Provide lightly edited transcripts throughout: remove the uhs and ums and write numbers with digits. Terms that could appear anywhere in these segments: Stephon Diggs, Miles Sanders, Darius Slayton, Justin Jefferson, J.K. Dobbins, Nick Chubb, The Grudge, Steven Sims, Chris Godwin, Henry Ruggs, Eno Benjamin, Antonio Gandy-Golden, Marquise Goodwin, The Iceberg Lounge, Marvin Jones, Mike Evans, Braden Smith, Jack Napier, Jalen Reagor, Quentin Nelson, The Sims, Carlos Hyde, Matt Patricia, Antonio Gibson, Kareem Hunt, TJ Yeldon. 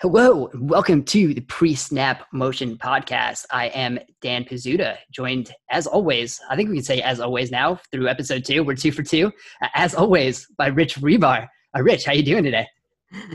Hello, and welcome to the Pre-Snap Motion podcast. I am Dan Pizzuta, joined as always, I think we can say as always now through episode two, we're 2 for 2, as always by Rich Rebar. Rich, how you doing today?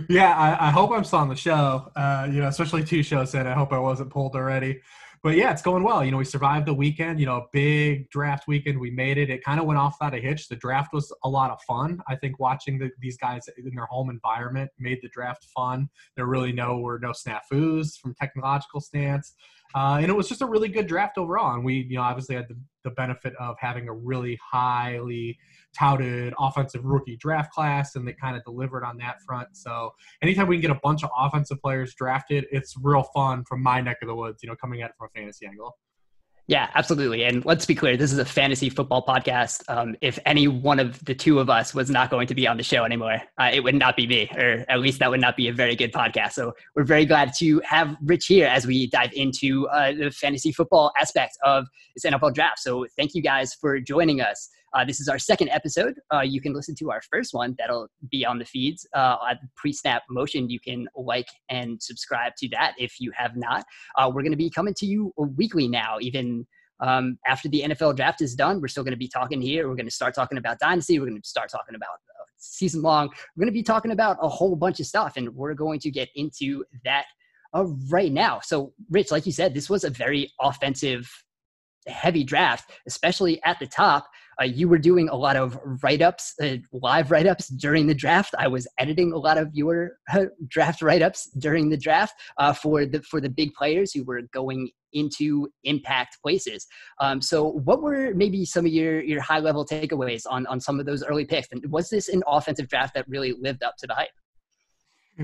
Yeah, I hope I'm still on the show, especially 2 shows in. I hope I wasn't pulled already. But yeah, it's going well. We survived the weekend, a big draft weekend. We made it. It kind of went off without a hitch. The draft was a lot of fun. I think watching these guys in their home environment made the draft fun. There really were no snafus from technological stance. And it was just a really good draft overall. And we, obviously had the benefit of having a really highly touted offensive rookie draft class, and they kind of delivered on that front. So anytime we can get a bunch of offensive players drafted, it's real fun from my neck of the woods, coming at it from a fantasy angle. Yeah, absolutely. And let's be clear, this is a fantasy football podcast. If any one of the two of us was not going to be on the show anymore, it would not be me, or at least that would not be a very good podcast. So we're very glad to have Rich here as we dive into the fantasy football aspect of this NFL draft. So thank you guys for joining us. This is our second episode. You can listen to our first one. That'll be on the feeds at Pre-Snap Motion. You can like and subscribe to that if you have not. We're going to be coming to you weekly now, even after the NFL draft is done. We're still going to be talking here. We're going to start talking about Dynasty. We're going to start talking about season long. We're going to be talking about a whole bunch of stuff, and we're going to get into that right now. So, Rich, like you said, this was a very offensive heavy draft, especially at the top. You were doing a lot of write-ups, live write-ups during the draft. I was editing a lot of your draft write-ups during the draft for the big players who were going into impact places. So what were maybe some of your high-level takeaways on some of those early picks? And was this an offensive draft that really lived up to the hype?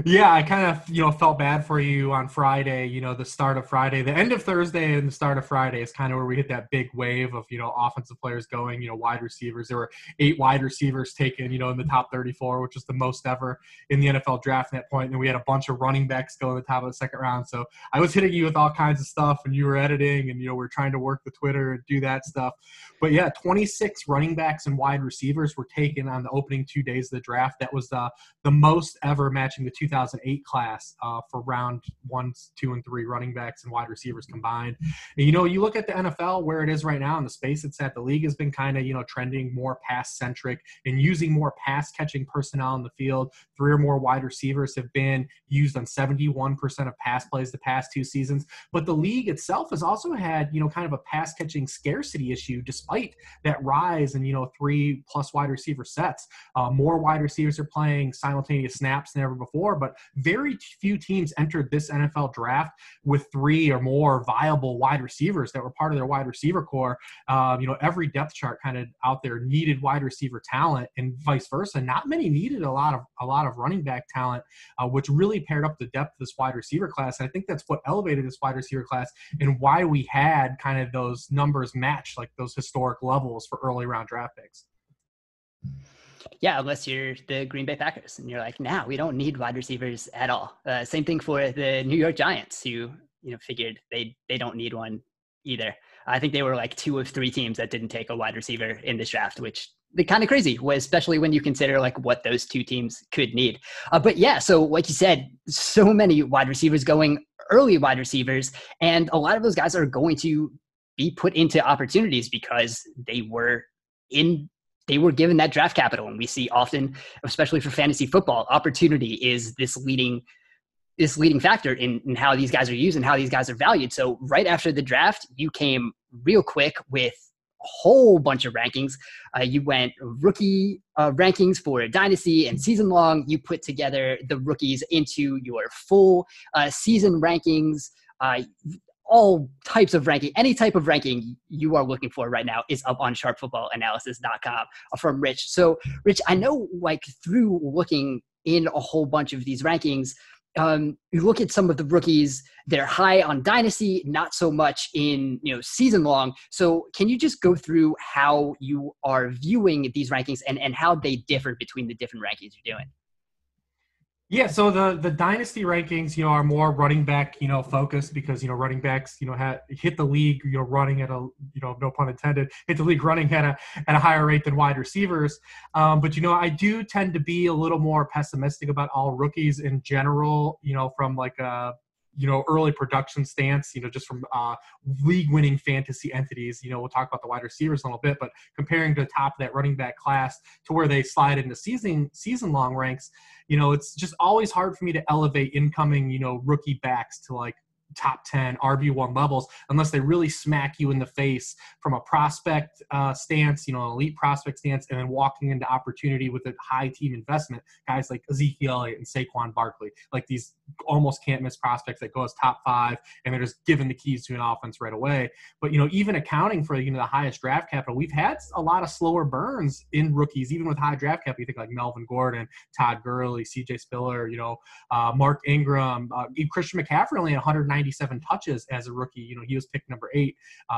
Yeah, I kind of, felt bad for you on Friday, the start of Friday. The end of Thursday and the start of Friday is kind of where we hit that big wave of, offensive players going, wide receivers. There were 8 wide receivers taken, in the top 34, which is the most ever in the NFL draft at that point. And then we had a bunch of running backs go in the top of the second round. So I was hitting you with all kinds of stuff, and you were editing, and, we're trying to work the Twitter and do that stuff. But yeah, 26 running backs and wide receivers were taken on the opening 2 days of the draft. That was the most ever, matching the 2008 class for round 1, 2, and 3 running backs and wide receivers combined. And, you look at the NFL where it is right now in the space it's at, the league has been kind of, trending more pass centric and using more pass catching personnel in the field. 3 or more wide receivers have been used on 71% of pass plays the past 2 seasons. But the league itself has also had, kind of a pass catching scarcity issue despite that rise in, 3+ wide receiver sets. More wide receivers are playing simultaneous snaps than ever before. But very few teams entered this NFL draft with 3 or more viable wide receivers that were part of their wide receiver core. Every depth chart kind of out there needed wide receiver talent, and vice versa. Not many needed a lot of running back talent, which really paired up the depth of this wide receiver class. And I think that's what elevated this wide receiver class and why we had kind of those numbers match like those historic levels for early round draft picks. Yeah, unless you're the Green Bay Packers and you're like, nah, we don't need wide receivers at all. Same thing for the New York Giants, who, figured they don't need one either. I think they were like 2 of 3 teams that didn't take a wide receiver in this draft, which they're kind of crazy, especially when you consider like what those 2 teams could need. But yeah, so like you said, so many wide receivers going, early wide receivers, and a lot of those guys are going to be put into opportunities because they were given that draft capital. And we see often, especially for fantasy football, opportunity is this leading factor in how these guys are used and how these guys are valued. So right after the draft, you came real quick with a whole bunch of rankings. You went rookie rankings for Dynasty and season long. You put together the rookies into your full season rankings. All types of ranking, any type of ranking you are looking for right now is up on sharpfootballanalysis.com from Rich. So Rich, I know like through looking in a whole bunch of these rankings, you look at some of the rookies, they're high on Dynasty, not so much in, season long. So can you just go through how you are viewing these rankings and how they differ between the different rankings you're doing? Yeah, so the dynasty rankings, you know, are more running back, you know, focused because, you know, running backs, you know, hit the league, you know, running at a, you know, no pun intended, hit the league running at a higher rate than wide receivers. But, you know, I do tend to be a little more pessimistic about all rookies in general, you know, from like a, you know, early production stance, you know, just from league-winning fantasy entities. You know, we'll talk about the wide receivers a little bit, but comparing to the top of that running back class to where they slide into season-long ranks, you know, it's just always hard for me to elevate incoming, you know, rookie backs to, like, top 10 RB1 levels unless they really smack you in the face from a prospect stance, you know, an elite prospect stance, and then walking into opportunity with a high team investment, guys like Ezekiel Elliott and Saquon Barkley, like these almost can't miss prospects that go as top 5 and they're just given the keys to an offense right away. But, you know, even accounting for, you know, the highest draft capital, we've had a lot of slower burns in rookies, even with high draft capital. You think like Melvin Gordon, Todd Gurley, CJ Spiller, you know, Mark Ingram, Christian McCaffrey only 197 touches as a rookie. You know, he was picked number 8.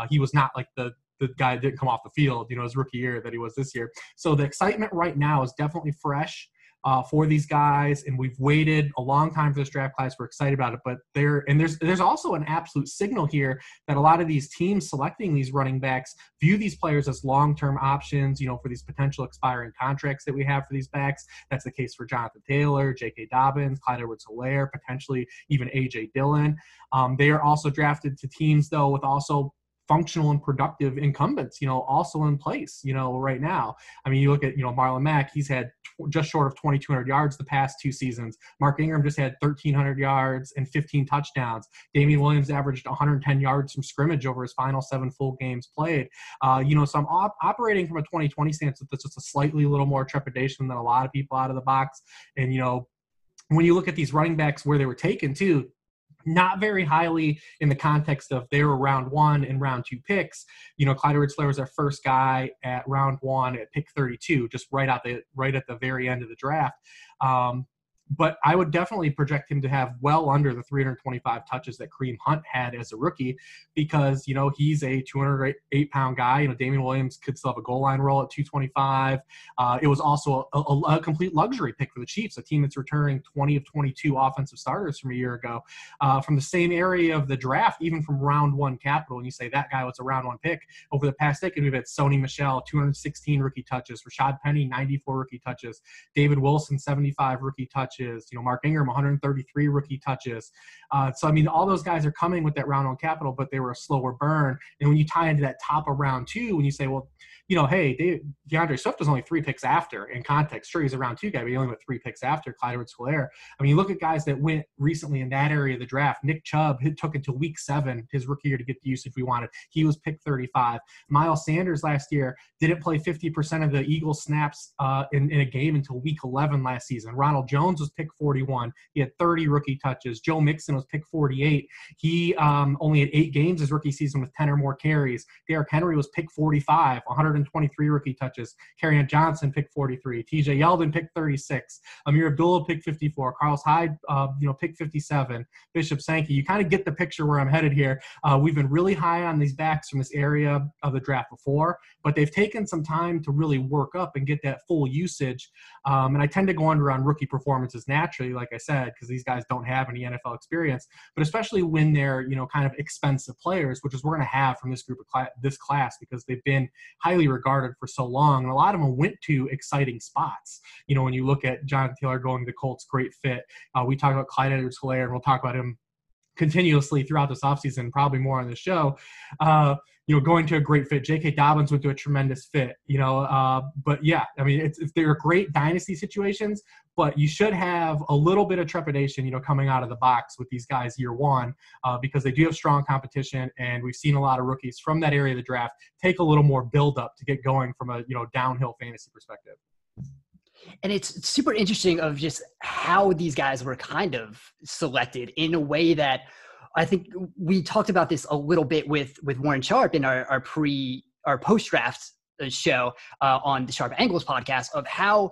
He was not like the guy that didn't come off the field, you know, his rookie year that he was this year. So the excitement right now is definitely fresh for these guys, and we've waited a long time for this draft class. We're excited about it, but there's also an absolute signal here that a lot of these teams selecting these running backs view these players as long-term options, you know, for these potential expiring contracts that we have for these backs. That's the case for Jonathan Taylor, J.K. Dobbins, Clyde Edwards-Helaire, potentially even A.J. Dillon. They are also drafted to teams, though, with also functional and productive incumbents, you know, also in place, you know, right now. I mean, you look at, you know, Marlon Mack, he's had just short of 2,200 yards the past 2 seasons. Mark Ingram just had 1,300 yards and 15 touchdowns. Damian Williams averaged 110 yards from scrimmage over his final 7 full games played. You know, so I'm operating from a 2020 stance with this, just a slightly little more trepidation than a lot of people out of the box. And, you know, when you look at these running backs where they were taken too, not very highly in the context of they were round 1 and round 2 picks. You know, Clyde Edwards-Helaire was our first guy at round 1 at pick 32, just right at the very end of the draft. But I would definitely project him to have well under the 325 touches that Kareem Hunt had as a rookie because, you know, he's a 208-pound guy. You know, Damian Williams could still have a goal line roll at 225. It was also a complete luxury pick for the Chiefs, a team that's returning 20 of 22 offensive starters from a year ago. From the same area of the draft, even from round 1 capital, and you say that guy was a round 1 pick, over the past decade we've had Sony Michel, 216 rookie touches, Rashad Penny, 94 rookie touches, David Wilson, 75 rookie touches, you know, Mark Ingram, 133 rookie touches. So, I mean, all those guys are coming with that round 1 capital, but they were a slower burn. And when you tie into that top of round 2, when you say, well, you know, hey, DeAndre Swift was only 3 picks after in context. Sure, he's a round 2 guy, but he only went 3 picks after Clyde Edwards-Helaire. I mean, you look at guys that went recently in that area of the draft. Nick Chubb, it took until week 7, his rookie year, to get the usage we wanted. He was pick 35. Miles Sanders last year didn't play 50% of the Eagles snaps in a game until week 11 last season. Ronald Jones was pick 41. He had 30 rookie touches. Joe Mixon was pick 48. He only had 8 games his rookie season with 10 or more carries. Derrick Henry was pick 45, 123 rookie touches. Kerryon Johnson pick 43. TJ Yeldon pick 36. Amir Abdullah pick 54. Carlos Hyde, you know, pick 57. Bishop Sankey. You kind of get the picture where I'm headed here. We've been really high on these backs from this area of the draft before, but they've taken some time to really work up and get that full usage. And I tend to go under on rookie performance naturally, like I said, because these guys don't have any NFL experience, but especially when they're, you know, kind of expensive players, which is we're going to have from this group of this class because they've been highly regarded for so long. And a lot of them went to exciting spots. You know, when you look at Jonathan Taylor going to the Colts, great fit. We talk about Clyde Edwards-Helaire, and we'll talk about him continuously throughout this offseason, probably more on the show. You know, going to a great fit. J.K. Dobbins went to a tremendous fit, you know. But, yeah, I mean, they're great dynasty situations, but you should have a little bit of trepidation, you know, coming out of the box with these guys year 1 because they do have strong competition, and we've seen a lot of rookies from that area of the draft take a little more build-up to get going from a, you know, downhill fantasy perspective. And it's super interesting of just how these guys were kind of selected in a way that I think we talked about this a little bit with Warren Sharp in our post-draft show on the Sharp Angles podcast of how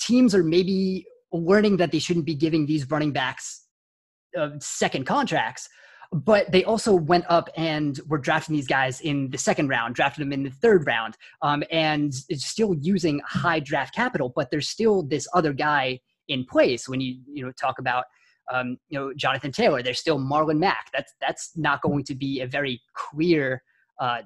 teams are maybe learning that they shouldn't be giving these running backs second contracts, but they also went up and were drafting these guys in the 2nd round, drafted them in the 3rd round, and it's still using high draft capital, but there's still this other guy in place. When you talk about Jonathan Taylor, there's still Marlon Mack. That's not going to be a very clear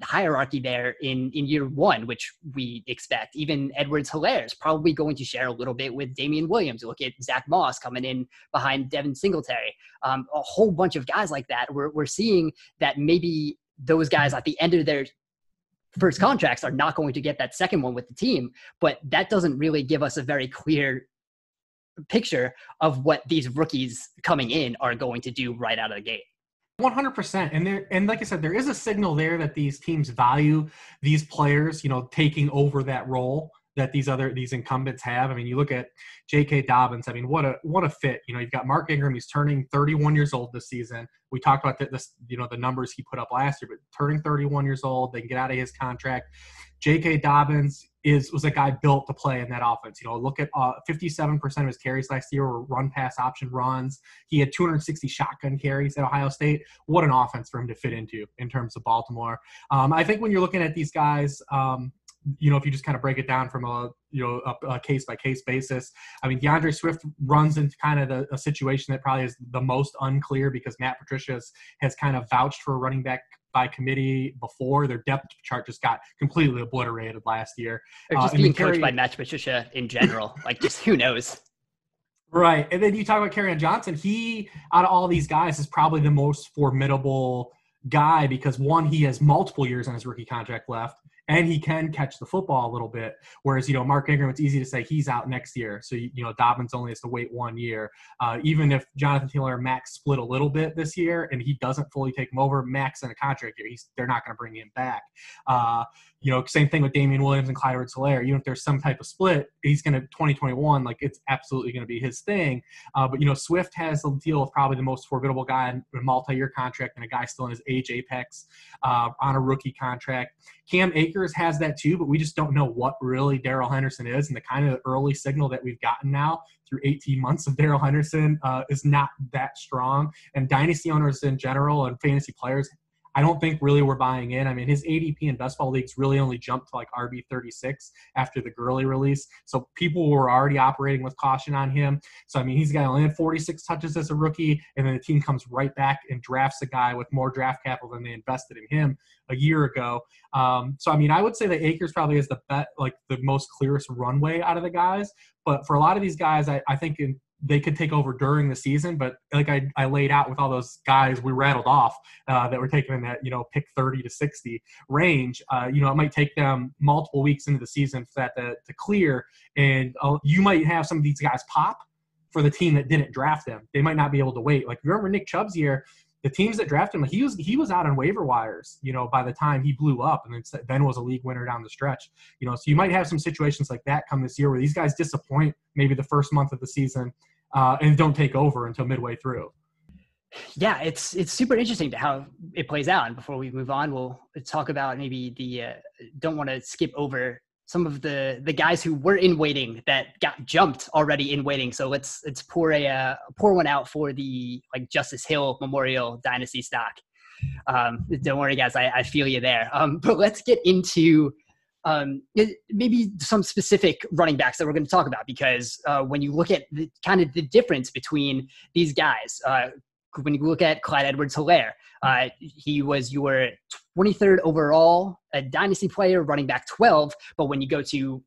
hierarchy there in year one, which we expect. Even Edwards-Helaire is probably going to share a little bit with Damian Williams. Look at Zach Moss coming in behind Devin Singletary. A whole bunch of guys like that. We're seeing that maybe those guys at the end of their first contracts are not going to get that second one with the team, but that doesn't really give us a very clear picture of what these rookies coming in are going to do right out of the gate. 100%. And like I said, there is a signal there that these teams value these players, taking over that role that these incumbents have. I mean, you look at J.K. Dobbins. I mean, what a fit. You've got Mark Ingram. He's turning 31 years old this season. We talked about the numbers he put up last year, but turning 31 years old, they can get out of his contract. J.K. Dobbins was a guy built to play in that offense. Look at 57% of his carries last year were run-pass option runs. He had 260 shotgun carries at Ohio State. What an offense for him to fit into in terms of Baltimore. I think when you're looking at these guys, if you just kind of break it down from a case-by-case basis, I mean, DeAndre Swift runs into kind of a situation that probably is the most unclear because Matt Patricia has kind of vouched for a running back by committee before. Their depth chart just got completely obliterated last year. Or just being coached by Matt Patricia in general. Like, just who knows? Right. And then you talk about Kerryon Johnson. He, out of all these guys, is probably the most formidable guy because, one, he has multiple years on his rookie contract left, and he can catch the football a little bit. Whereas, Mark Ingram, it's easy to say he's out next year. So, Dobbins only has to wait 1 year. Even if Jonathan Taylor and Max split a little bit this year and he doesn't fully take him over, Max in a contract year, they're not going to bring him back. Same thing with Damian Williams and Clyde Edwards-Helaire. Even if there's some type of split, he's going to 2021, like it's absolutely going to be his thing. But Swift has a deal with probably the most formidable guy in a multi-year contract and a guy still in his age apex on a rookie contract. Cam Akers has that too, but we just don't know what really Darrell Henderson is, and the kind of early signal that we've gotten now through 18 months of Darrell Henderson is not that strong. And dynasty owners in general and fantasy players, I don't think really we're buying in. I mean, his ADP in best ball leagues really only jumped to like RB36 after the Gurley release. So people were already operating with caution on him. So, I mean, he's got only 46 touches as a rookie, and then the team comes right back and drafts a guy with more draft capital than they invested in him a year ago. So, I mean, I would say that Akers probably is the most clearest runway out of the guys. But for a lot of these guys, I think they could take over during the season, but like I laid out with all those guys we rattled off that were taken in that, pick 30 to 60 range, it might take them multiple weeks into the season for that to clear. And you might have some of these guys pop for the team that didn't draft them. They might not be able to wait. Like, remember Nick Chubb's year, the teams that drafted him, he was out on waiver wires, by the time he blew up, and then was a league winner down the stretch. So you might have some situations like that come this year where these guys disappoint maybe the first month of the season and don't take over until midway through. Yeah, it's super interesting to how it plays out. And before we move on, we'll talk about maybe don't want to skip over some of the guys who were in waiting that got jumped already in waiting. So let's pour one out for the Justice Hill Memorial Dynasty stock. Don't worry, guys, I feel you there. But let's get into maybe some specific running backs that we're going to talk about, because when you look at the difference between these guys, when you look at Clyde Edwards-Helaire, he was your 23rd overall, a dynasty player, running back 12. But when you go to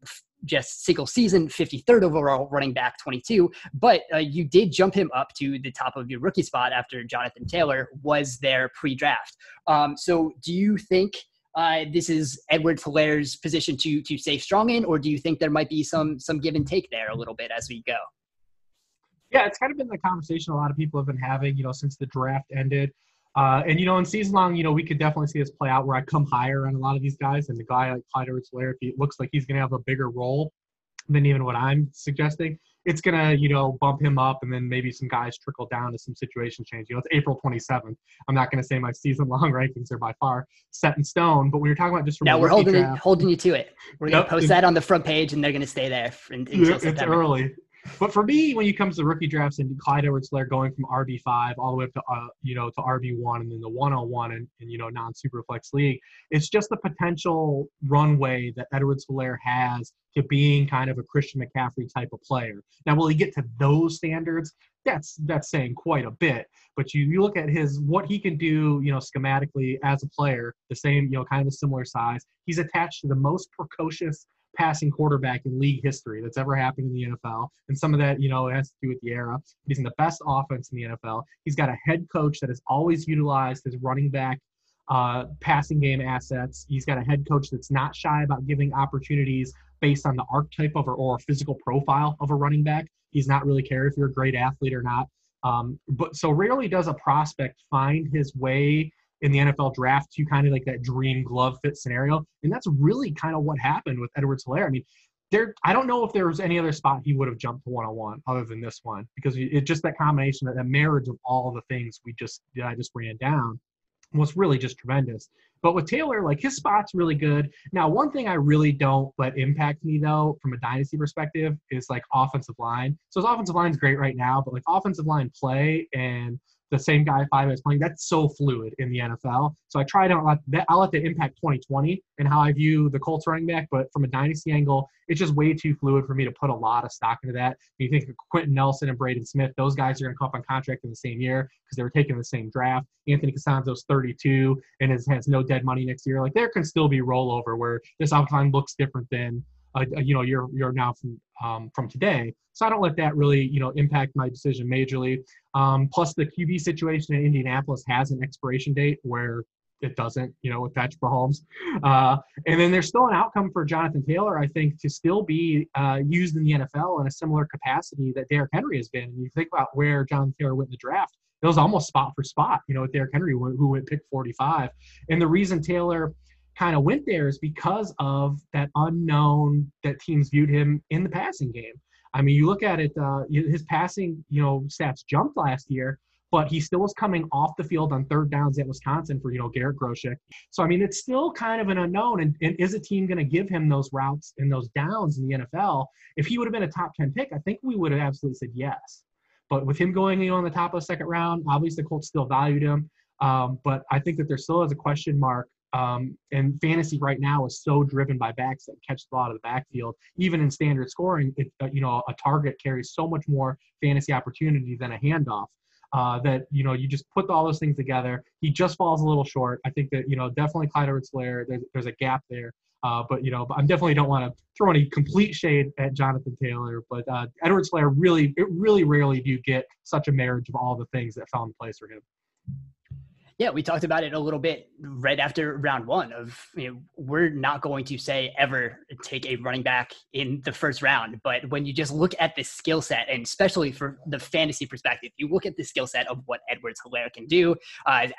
just single season, 53rd overall, running back 22. But you did jump him up to the top of your rookie spot after Jonathan Taylor was there pre-draft. So do you think this is Edwards-Helaire's position to stay strong in, or do you think there might be some give and take there a little bit as we go? Yeah, it's kind of been the conversation a lot of people have been having, since the draft ended. And, in season long, we could definitely see this play out where I come higher on a lot of these guys. And the guy like Clyde Edwards-Helaire, if he looks like he's going to have a bigger role than even what I'm suggesting, it's going to, bump him up, and then maybe some guys trickle down to some situation change. It's April 27th. I'm not going to say my season-long rankings are by far set in stone, but we were talking about just from now, we're holding you to it. We're going to post that on the front page, and they're going to stay there until September. It's early. But for me, when it comes to rookie drafts and Clyde Edwards-Helaire going from RB5 all the way up to RB1 and then the one-on-one and non-super flex league, it's just the potential runway that Edwards-Helaire has to being kind of a Christian McCaffrey type of player. Now, will he get to those standards? That's saying quite a bit. But you look at what he can do, schematically as a player, the same, kind of a similar size. He's attached to the most precocious passing quarterback in league history that's ever happened in the NFL. And some of that, it has to do with the era. He's in the best offense in the NFL. He's got a head coach that has always utilized his running back passing game assets. He's got a head coach that's not shy about giving opportunities based on the archetype of or physical profile of a running back. He's not really care if you're a great athlete or not. But so rarely does a prospect find his way in the NFL draft to kind of like that dream glove fit scenario. And that's really kind of what happened with Edwards-Helaire. I mean, I don't know if there was any other spot he would have jumped to one-on-one other than this one, because it's just that combination, that marriage of all the things I just ran down was really just tremendous. But with Taylor, his spot's really good. Now, one thing I really don't let impact me, though, from a dynasty perspective is offensive line. So his offensive line's great right now, but offensive line play and the same guy 5 is playing, that's so fluid in the NFL. So I try to not let that, I'll let that impact 2020 and how I view the Colts running back. But from a dynasty angle, it's just way too fluid for me to put a lot of stock into that. You think of Quentin Nelson and Braden Smith, those guys are going to come up on contract in the same year because they were taking the same draft. Anthony Costanzo's 32 and has no dead money next year. There can still be rollover where this outline looks different than you're now from today. So I don't let that really, impact my decision majorly. Plus the QB situation in Indianapolis has an expiration date where it doesn't, with Patrick Mahomes. And then there's still an outcome for Jonathan Taylor, I think, to still be used in the NFL in a similar capacity that Derrick Henry has been. And you think about where Jonathan Taylor went in the draft, it was almost spot for spot, with Derrick Henry, who went pick 45. And the reason Taylor kind of went there is because of that unknown that teams viewed him in the passing game. I mean, you look at it, his passing, stats jumped last year, but he still was coming off the field on third downs at Wisconsin for, Garrett Groschick. So, I mean, it's still kind of an unknown. And is a team going to give him those routes and those downs in the NFL? If he would have been a top 10 pick, I think we would have absolutely said yes. But with him going, in the top of the second round, obviously the Colts still valued him. But I think that there still is a question mark. And fantasy right now is so driven by backs that catch the ball out of the backfield. Even in standard scoring, a target carries so much more fantasy opportunity than a handoff that, you just put all those things together. He just falls a little short. I think that, definitely Clyde Edwards-Helaire, there's a gap there. But I definitely don't want to throw any complete shade at Jonathan Taylor. But Edwards-Helaire, really rarely do you get such a marriage of all the things that fell in place for him. Yeah, we talked about it a little bit right after round one of, we're not going to say ever take a running back in the first round. But when you just look at the skill set, and especially for the fantasy perspective, you look at the skill set of what Edwards-Helaire can do, is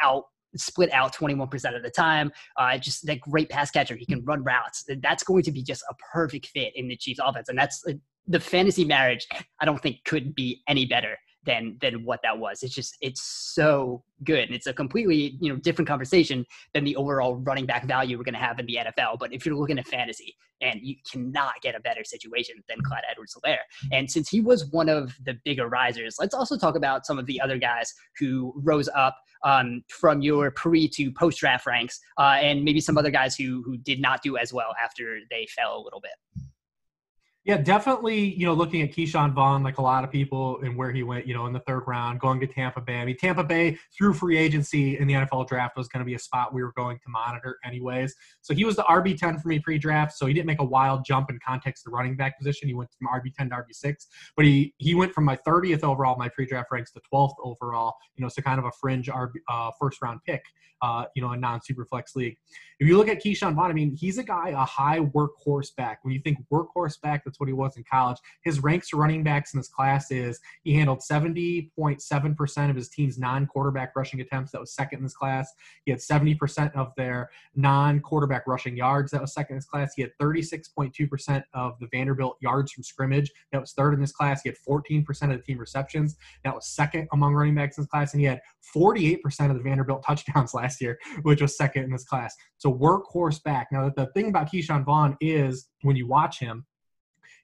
split out 21% of the time, just that great pass catcher. He can run routes. That's going to be just a perfect fit in the Chiefs offense. And that's the fantasy marriage, I don't think could be any better than what that was. It's so good. And it's a completely, different conversation than the overall running back value we're going to have in the NFL. But if you're looking at fantasy, and you cannot get a better situation than Clyde Edwards-Helaire. And since he was one of the bigger risers, let's also talk about some of the other guys who rose up from your pre to post draft ranks, and maybe some other guys who did not do as well after they fell a little bit. Yeah, definitely, looking at Keyshawn Vaughn, like a lot of people, and where he went, in the third round, going to Tampa Bay. I mean, Tampa Bay, through free agency in the NFL draft, was going to be a spot we were going to monitor anyways. So he was the RB10 for me pre-draft, so he didn't make a wild jump in context to the running back position. He went from RB10 to RB6, but he went from my 30th overall, my pre-draft ranks, to 12th overall, so kind of a fringe first-round pick, a non-super flex league. If you look at Keyshawn Vaughn, I mean, he's a guy, a high workhorse back. When you think workhorse back, that's what he was in college. His ranks for running backs in this class is he handled 70.7% of his team's non-quarterback rushing attempts. That was second in this class. He had 70% of their non-quarterback rushing yards. That was second in this class. He had 36.2% of the Vanderbilt yards from scrimmage. That was third in this class. He had 14% of the team receptions. That was second among running backs in this class. And he had 48% of the Vanderbilt touchdowns last year, which was second in this class. So workhorse back. Now, the thing about Keyshawn Vaughn is when you watch him,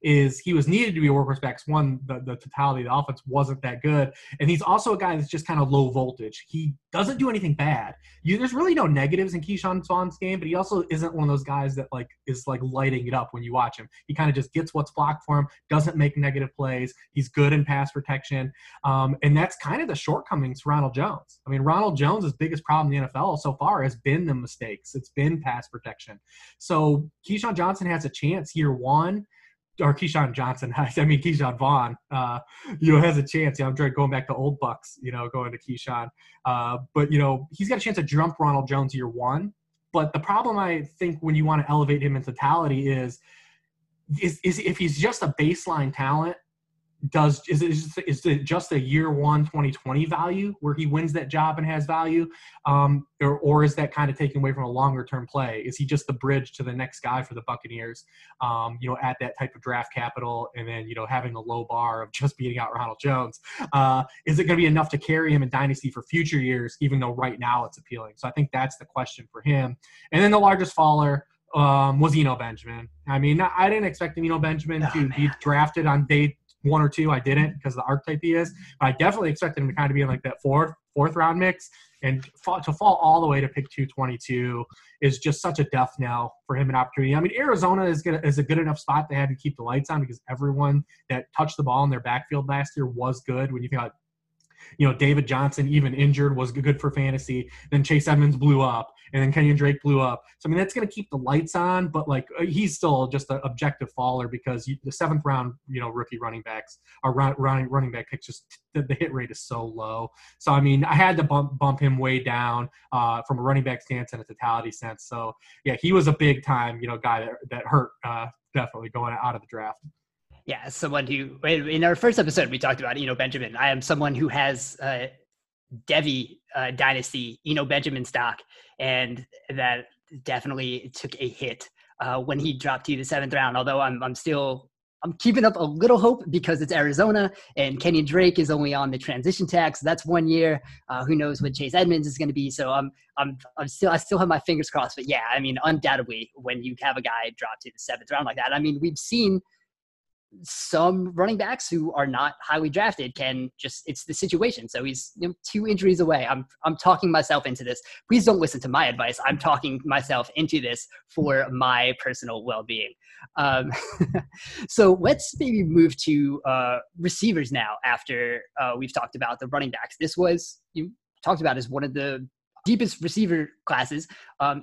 is he was needed to be a workhorse back. One, the totality of the offense wasn't that good. And he's also a guy that's just kind of low voltage. He doesn't do anything bad. There's really no negatives in Keyshawn Vaughn's game, but he also isn't one of those guys that is lighting it up when you watch him. He kind of just gets what's blocked for him, doesn't make negative plays. He's good in pass protection. And that's kind of the shortcomings for Ronald Jones. I mean, Ronald Jones' biggest problem in the NFL so far has been the mistakes. It's been pass protection. So Keyshawn Johnson has a chance year one, or Keyshawn Vaughn, has a chance. I'm going back to old Bucks, going to Keyshawn. But he's got a chance to jump Ronald Jones year one. But the problem, I think, when you want to elevate him in totality is if he's just a baseline talent, is it just a year one 2020 value where he wins that job and has value? Or is that kind of taken away from a longer term play? Is he just the bridge to the next guy for the Buccaneers, at that type of draft capital and then, having a low bar of just beating out Ronald Jones? Is it going to be enough to carry him in Dynasty for future years, even though right now it's appealing? So I think that's the question for him. And then the largest faller was Eno Benjamin. I mean, I didn't expect Eno Benjamin be drafted on day one or two. I didn't, because the archetype he is, but I definitely expected him to kind of be in that fourth round mix, and to fall all the way to pick 222 is just such a death knell for him, an opportunity. I mean, Arizona is a good enough spot they had to keep the lights on, because everyone that touched the ball in their backfield last year was good. When you think about David Johnson, even injured, was good for fantasy. Then Chase Edmonds blew up, and then Kenyon Drake blew up. So, I mean, that's going to keep the lights on, but, he's still just an objective faller, because the seventh-round, rookie running backs are running back picks. Just the hit rate is so low. So, I mean, I had to bump him way down from a running back stance and a totality sense. So, yeah, he was a big-time, guy that hurt definitely going out of the draft. Yeah, someone who, in our first episode, we talked about Eno Benjamin. I am someone who has Devy Dynasty Eno Benjamin stock, and that definitely took a hit when he dropped to the seventh round. Although I'm keeping up a little hope, because it's Arizona, and Kenyon Drake is only on the transition tax. That's 1 year. Who knows what Chase Edmonds is going to be? So I still have my fingers crossed. But yeah, I mean, undoubtedly, when you have a guy drop to the seventh round like that, I mean, we've seen some running backs who are not highly drafted it's the situation. So he's 2 injuries away. I'm talking myself into this. Please don't listen to my advice. I'm talking myself into this for my personal well-being. So let's maybe move to receivers now, after we've talked about the running backs. This was, you talked about, as one of the deepest receiver classes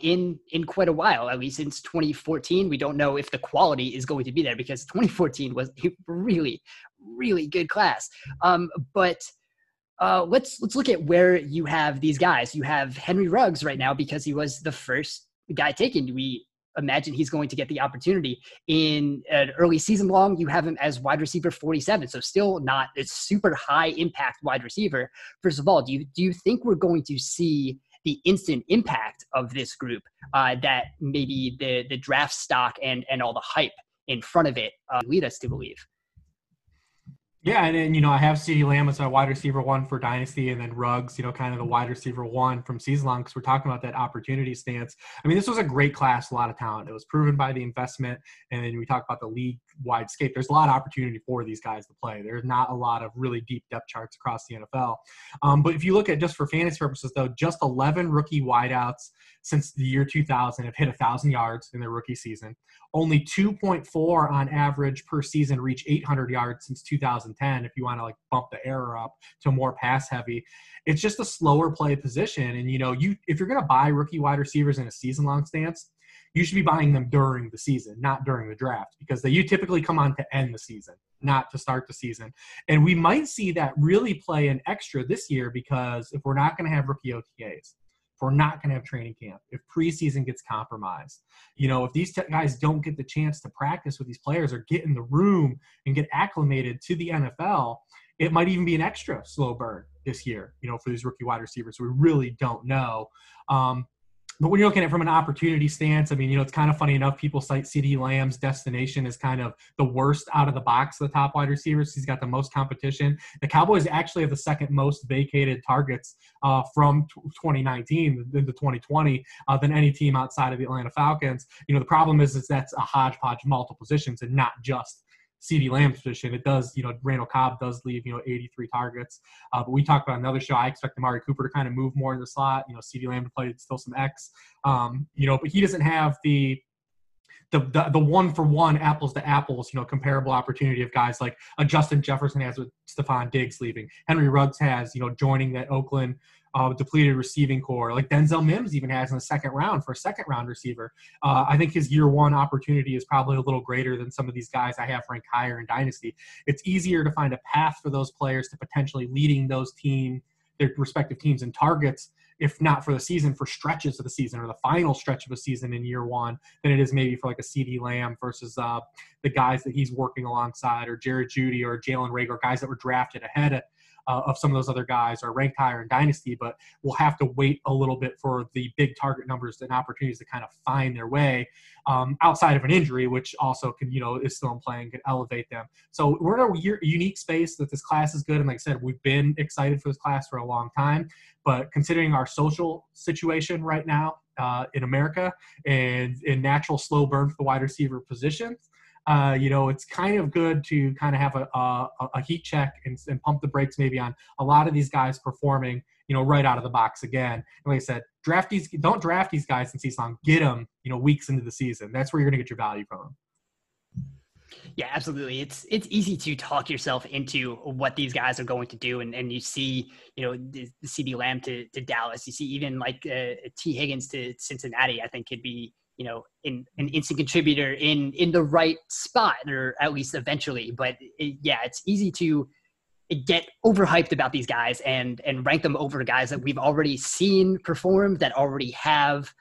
in quite a while, at least since 2014. We don't know if the quality is going to be there, because 2014 was a really, really good class. But let's look at where you have these guys. You have Henry Ruggs right now, because he was the first guy taken. We imagine he's going to get the opportunity in an early season long. You have him as wide receiver 47. So still not a super high impact wide receiver. First of all, do you think we're going to see the instant impact of this group that maybe the draft stock and all the hype in front of it lead us to believe? Yeah, and then, I have CeeDee Lamb as my wide receiver 1 for Dynasty, and then Ruggs, kind of the wide receiver 1 from season long, because we're talking about that opportunity stance. I mean, this was a great class, a lot of talent. It was proven by the investment, and then we talk about the league-wide scape. There's a lot of opportunity for these guys to play. There's not a lot of really deep depth charts across the NFL. But if you look at, just for fantasy purposes, though, just 11 rookie wideouts since the year 2000 have hit 1,000 yards in their rookie season. Only 2.4 on average per season reach 800 yards since 2010, if you want to bump the error up to more pass heavy. It's just a slower play position. And, if you're going to buy rookie wide receivers in a season long stance, you should be buying them during the season, not during the draft, because you typically come on to end the season, not to start the season. And we might see that really play an extra this year, because if we're not going to have rookie OTAs, if we're not going to have training camp, if preseason gets compromised, if these guys don't get the chance to practice with these players or get in the room and get acclimated to the NFL, it might even be an extra slow burn this year, for these rookie wide receivers. We really don't know. But when you're looking at it from an opportunity stance, I mean, it's kind of funny enough, people cite CeeDee Lamb's destination as kind of the worst out of the box, the top wide receivers. He's got the most competition. The Cowboys actually have the second most vacated targets from 2019 into 2020 than any team outside of the Atlanta Falcons. The problem is that's a hodgepodge of multiple positions and not just CeeDee Lamb's position. It does, you know, Randall Cobb does leave, you know, 83 targets. But we talked about another show. I expect Amari Cooper to kind of move more in the slot, you know, CeeDee Lamb to play still some X, you know, but he doesn't have the one-for-one apples to apples, you know, comparable opportunity of guys like Justin Jefferson has with Stephon Diggs leaving. Henry Ruggs has, you know, joining that Oakland depleted receiving core. Like Denzel Mims even has in the second round for a second-round receiver. I think his year-one opportunity is probably a little greater than some of these guys I have ranked higher in Dynasty. It's easier to find a path for those players to potentially leading those team, their respective teams in targets, if not for the season, for stretches of the season or the final stretch of a season in year one, than it is maybe for like a CeeDee Lamb versus the guys that he's working alongside, or Jared Judy or Jalen Reagor, guys that were drafted ahead of some of those other guys or ranked higher in Dynasty, but will have to wait a little bit for the big target numbers and opportunities to kind of find their way outside of an injury, which also can, you know, is still in play and can elevate them. So we're in a unique space that this class is good. And like I said, we've been excited for this class for a long time, but considering our social situation right now in America and in natural slow burn for the wide receiver positions, you know, it's kind of good to kind of have a heat check and pump the brakes maybe on a lot of these guys performing, you know, right out of the box again. And like I said, don't draft these guys in season. Get them, you know, weeks into the season. That's where you're going to get your value from them. Yeah, absolutely. It's easy to talk yourself into what these guys are going to do. And you see, you know, the CeeDee Lamb to Dallas. You see even like T. Higgins to Cincinnati, I think could be, you know, an instant contributor in the right spot, or at least eventually. But it's easy to get overhyped about these guys and rank them over guys that we've already seen perform, that already have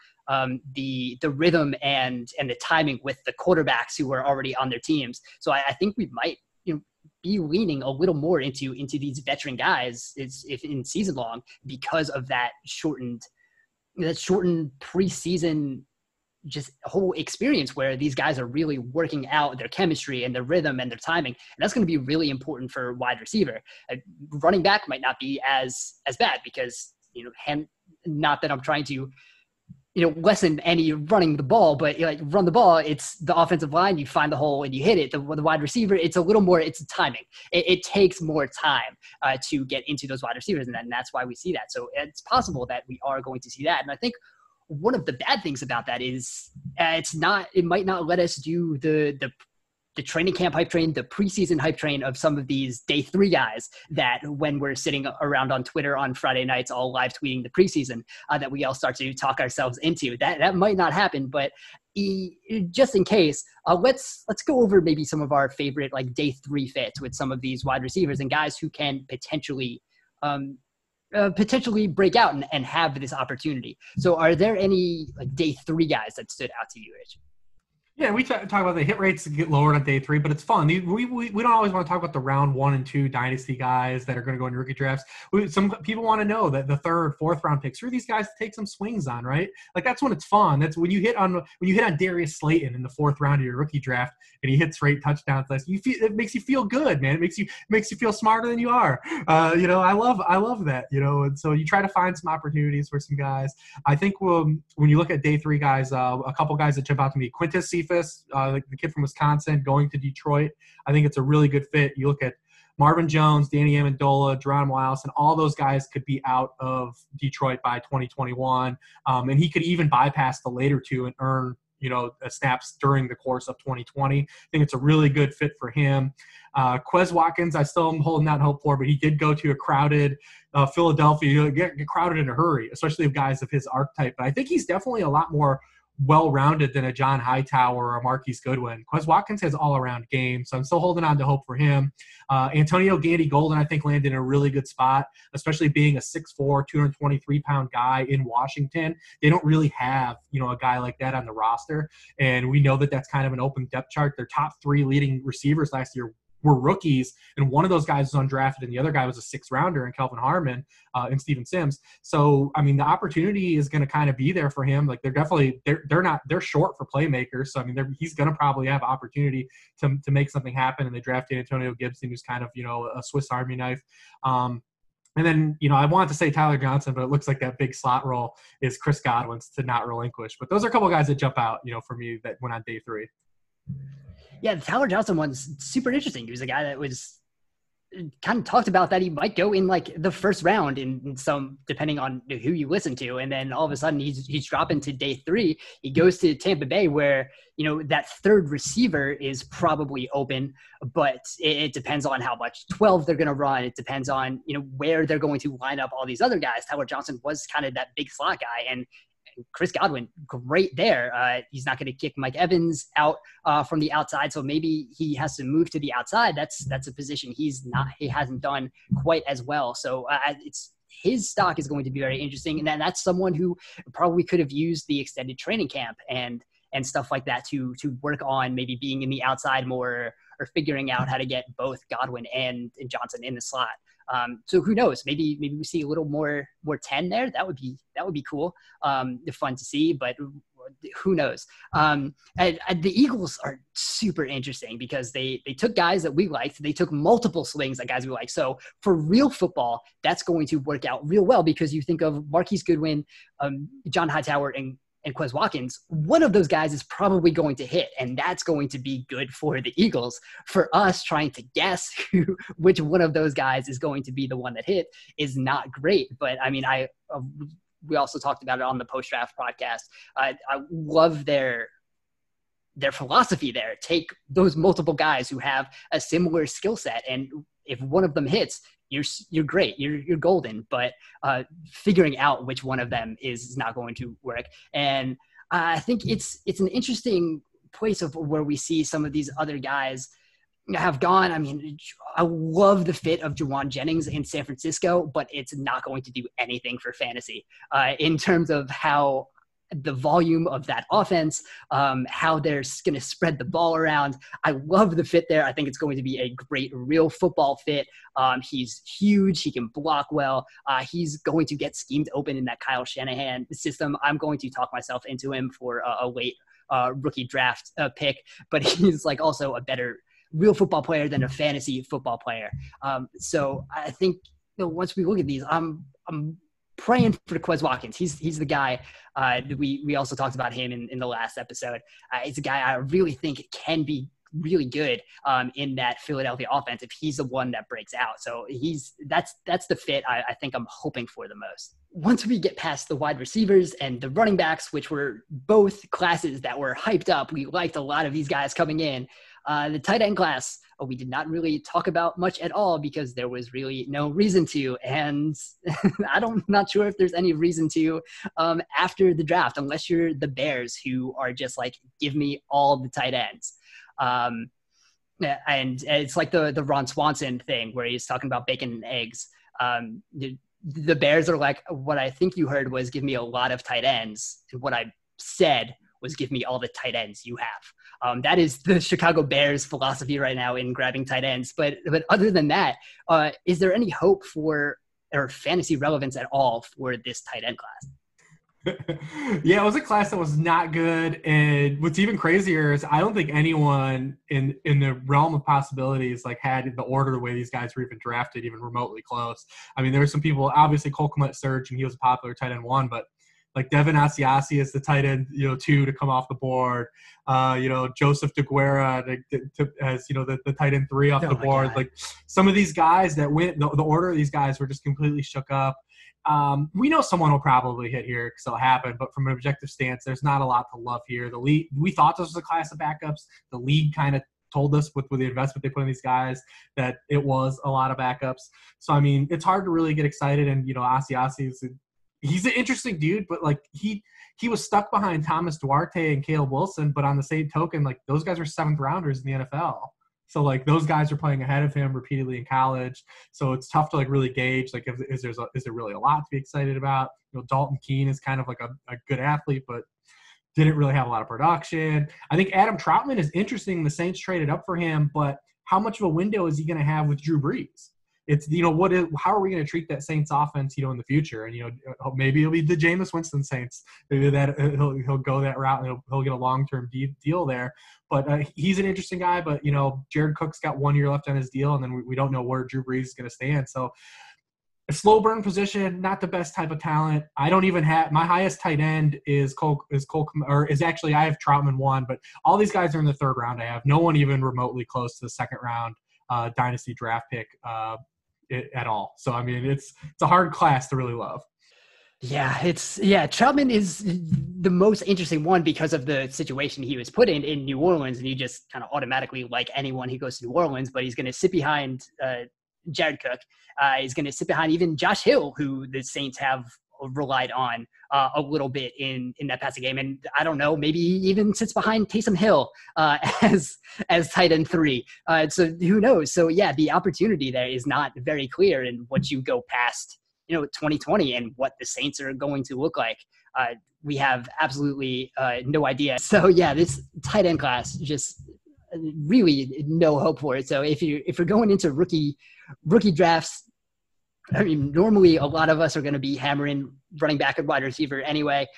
the rhythm and the timing with the quarterbacks who are already on their teams. So I think we might, you know, be leaning a little more into these veteran guys if in season long, because of that shortened preseason just whole experience where these guys are really working out their chemistry and their rhythm and their timing. And that's going to be really important for wide receiver. Running back might not be as bad because, you know, not that I'm trying to, you know, lessen any running the ball, but like run the ball, it's the offensive line, you find the hole and you hit it. The wide receiver, it's a little more, it's timing. It takes more time to get into those wide receivers. And that's why we see that. So it's possible that we are going to see that. And I think one of the bad things about that is it might not let us do the training camp hype train, the preseason hype train of some of these day three guys that when we're sitting around on Twitter on Friday nights, all live tweeting the preseason that we all start to talk ourselves into. That might not happen, but just in case, let's go over maybe some of our favorite like day three fits with some of these wide receivers and guys who can potentially break out and have this opportunity. So are there any like day three guys that stood out to you, Rich? Yeah, we talk about the hit rates get lower on day three, but it's fun. We don't always want to talk about the round 1 and 2 dynasty guys that are going to go into rookie drafts. Some people want to know that the 3rd, 4th round picks, who are these guys to take some swings on, right? Like that's when it's fun. That's when you hit on Darius Slayton in the 4th round of your rookie draft and he hits 8 touchdowns. It makes you feel good, man. It makes you feel smarter than you are. You know, I love that. You know, and so you try to find some opportunities for some guys. I think when you look at day three guys, a couple guys that jump out to me, Quintus Cephas, the kid from Wisconsin going to Detroit. I think it's a really good fit. You look at Marvin Jones, Danny Amendola, Geronimo Allison, all those guys could be out of Detroit by 2021. And he could even bypass the later two and earn, you know, snaps during the course of 2020. I think it's a really good fit for him. Quez Watkins, I still am holding out hope for, but he did go to a crowded Philadelphia. You know, get crowded in a hurry, especially with guys of his archetype. But I think he's definitely a lot more well-rounded than a John Hightower or a Marquise Goodwin. Quez Watkins has all-around game, so I'm still holding on to hope for him. Antonio Gandy-Golden, I think, landed in a really good spot, especially being a 6'4", 223-pound guy in Washington. They don't really have, you know, a guy like that on the roster, and we know that that's kind of an open depth chart. Their top 3 leading receivers last year were rookies, and one of those guys was undrafted and the other guy was a 6th rounder in Kelvin Harmon and Steven Sims. So, I mean, the opportunity is going to kind of be there for him. Like they're short for playmakers. So, I mean, he's going to probably have opportunity to make something happen. And they drafted Antonio Gibson, who's kind of, you know, a Swiss Army knife. And then, you know, I wanted to say Tyler Johnson, but it looks like that big slot role is Chris Godwin's to not relinquish. But those are a couple of guys that jump out, you know, for me that went on day three. Yeah, the Tyler Johnson one's super interesting. He was a guy that was kind of talked about that he might go in like the first round in some, depending on who you listen to. And then all of a sudden he's dropping to day three. He goes to Tampa Bay where, you know, that third receiver is probably open, but it depends on how much 12 they're going to run. It depends on, you know, where they're going to line up all these other guys. Tyler Johnson was kind of that big slot guy. And Chris Godwin, great there. He's not going to kick Mike Evans out from the outside, so maybe he has to move to the outside. That's a position he hasn't done quite as well. So it's his stock is going to be very interesting, and then that's someone who probably could have used the extended training camp and stuff like that to work on maybe being in the outside more or figuring out how to get both Godwin and Johnson in the slot. So who knows? Maybe we see a little more 10 there. That would be cool. Fun to see, but who knows? And the Eagles are super interesting because they took guys that we liked. They took multiple swings at guys we liked. So for real football, that's going to work out real well because you think of Marquise Goodwin, John Hightower, and Quez Watkins. One of those guys is probably going to hit, and that's going to be good for the Eagles. For us, trying to guess which one of those guys is going to be the one that hit is not great. But I mean, we also talked about it on the post draft podcast. I love their philosophy there. Take those multiple guys who have a similar skill set, and if one of them hits, you're great. You're golden, but figuring out which one of them is not going to work. And I think it's an interesting place of where we see some of these other guys have gone. I mean, I love the fit of Juwan Jennings in San Francisco, but it's not going to do anything for fantasy in terms of how the volume of that offense, how they're going to spread the ball around. I love the fit there. I think it's going to be a great real football fit. He's huge. He can block well. He's going to get schemed open in that Kyle Shanahan system. I'm going to talk myself into him for a late rookie draft pick, but he's like also a better real football player than a fantasy football player. So I think, you know, once we look at these, I'm praying for Quez Watkins. He's the guy. We also talked about him in the last episode. He's a guy I really think can be really good in that Philadelphia offense if he's the one that breaks out. So that's the fit I think I'm hoping for the most. Once we get past the wide receivers and the running backs, which were both classes that were hyped up, we liked a lot of these guys coming in. The tight end class, we did not really talk about much at all because there was really no reason to. And I'm not sure if there's any reason to after the draft, unless you're the Bears who are just like, give me all the tight ends. And it's like the Ron Swanson thing where he's talking about bacon and eggs. The Bears are like, what I think you heard was give me a lot of tight ends. And what I said was give me all the tight ends you have. That is the Chicago Bears philosophy right now in grabbing tight ends. But other than that, is there any hope for or fantasy relevance at all for this tight end class? Yeah, it was a class that was not good. And what's even crazier is I don't think anyone in the realm of possibilities like had the order the way these guys were even drafted, even remotely close. I mean, there were some people, obviously Cole Kmet surged and he was a popular tight end one, but like Devin Asiasi is the tight end, you know, two to come off the board. You know, Joseph DeGuara as, you know, the tight end three off the board. God. Like some of these guys that went, the order of these guys were just completely shook up. We know someone will probably hit here because it'll happen, but from an objective stance, there's not a lot to love here. The league, we thought this was a class of backups. The league kind of told us with the investment they put in these guys that it was a lot of backups. So, I mean, it's hard to really get excited. And, you know, Asiasi is he's an interesting dude, but like he was stuck behind Thomas Duarte and Caleb Wilson, but on the same token, like those guys are seventh rounders in the NFL. So like those guys are playing ahead of him repeatedly in college. So it's tough to like really gauge, like, is there really a lot to be excited about? You know, Dalton Keene is kind of like a good athlete, but didn't really have a lot of production. I think Adam Troutman is interesting. The Saints traded up for him, but how much of a window is he going to have with Drew Brees? It's, you know, how are we going to treat that Saints offense, you know, in the future? And, you know, maybe it'll be the Jameis Winston Saints. Maybe that he'll go that route and he'll get a long-term deal there. But he's an interesting guy. But, you know, Jared Cook's got 1 year left on his deal, and then we don't know where Drew Brees is going to stand. So a slow burn position, not the best type of talent. I don't even have – my highest tight end is actually I have Troutman 1, but all these guys are in the third round. I have no one even remotely close to the second round dynasty draft pick at all. So, I mean, it's a hard class to really love. Yeah, Troutman is the most interesting one because of the situation he was put in New Orleans, and you just kind of automatically like anyone who goes to New Orleans, but he's going to sit behind Jared Cook. He's going to sit behind even Josh Hill, who the Saints have relied on a little bit in that passing game. And I don't know, maybe even sits behind Taysom Hill as tight end 3. So who knows? So yeah, the opportunity there is not very clear in what you go past, 2020 and what the Saints are going to look like. We have absolutely no idea. So yeah, this tight end class, just really no hope for it. So if you're going into rookie drafts, I mean, normally a lot of us are going to be hammering running back and wide receiver anyway.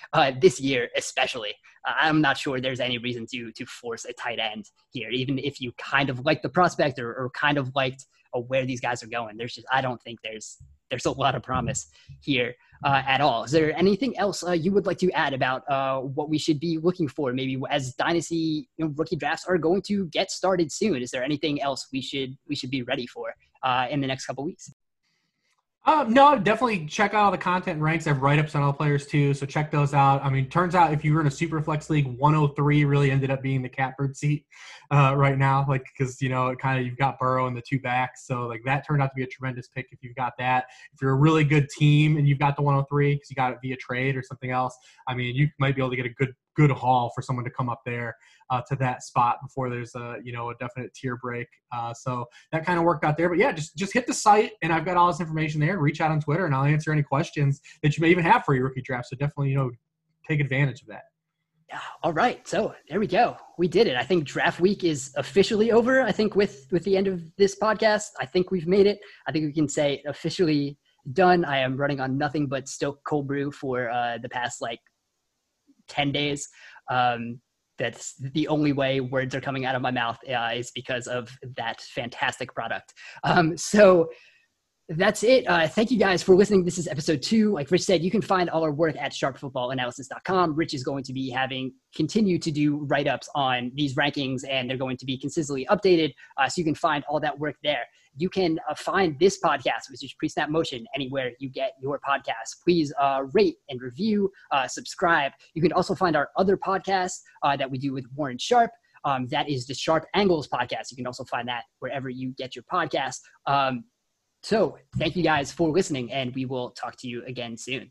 This year, especially, I'm not sure there's any reason to force a tight end here, even if you kind of like the prospect or kind of liked where these guys are going. I don't think there's a lot of promise here at all. Is there anything else you would like to add about what we should be looking for, maybe as dynasty rookie drafts are going to get started soon? Is there anything else we should be ready for in the next couple weeks? No, definitely check out all the content ranks. I have write-ups on all players too, so check those out. I mean, turns out if you were in a super flex league, 103 really ended up being the catbird seat right now, like because it kind of you've got Burrow and the two backs, so like that turned out to be a tremendous pick if you've got that. If you're a really good team and you've got the 103 because you got it via trade or something else, I mean, you might be able to get a good haul for someone to come up there to that spot before there's a definite tier break. So that kind of worked out there. But yeah, just hit the site, and I've got all this information there. Reach out on Twitter, and I'll answer any questions that you may even have for your rookie draft. So definitely, take advantage of that. Yeah. All right. So there we go. We did it. I think draft week is officially over. I think with the end of this podcast, I think we've made it. I think we can say officially done. I am running on nothing but Stoke Cold Brew for the past 10 days. That's the only way words are coming out of my mouth is because of that fantastic product. So that's it. Thank you guys for listening. This is episode 2. Like Rich said, you can find all our work at sharpfootballanalysis.com. Rich is going to be continue to do write-ups on these rankings, and they're going to be consistently updated. So you can find all that work there. You can find this podcast, which is Pre-Snap Motion, anywhere you get your podcast. Please rate and review, subscribe. You can also find our other podcast that we do with Warren Sharp. That is the Sharp Angles podcast. You can also find that wherever you get your podcast. So thank you guys for listening, and we will talk to you again soon.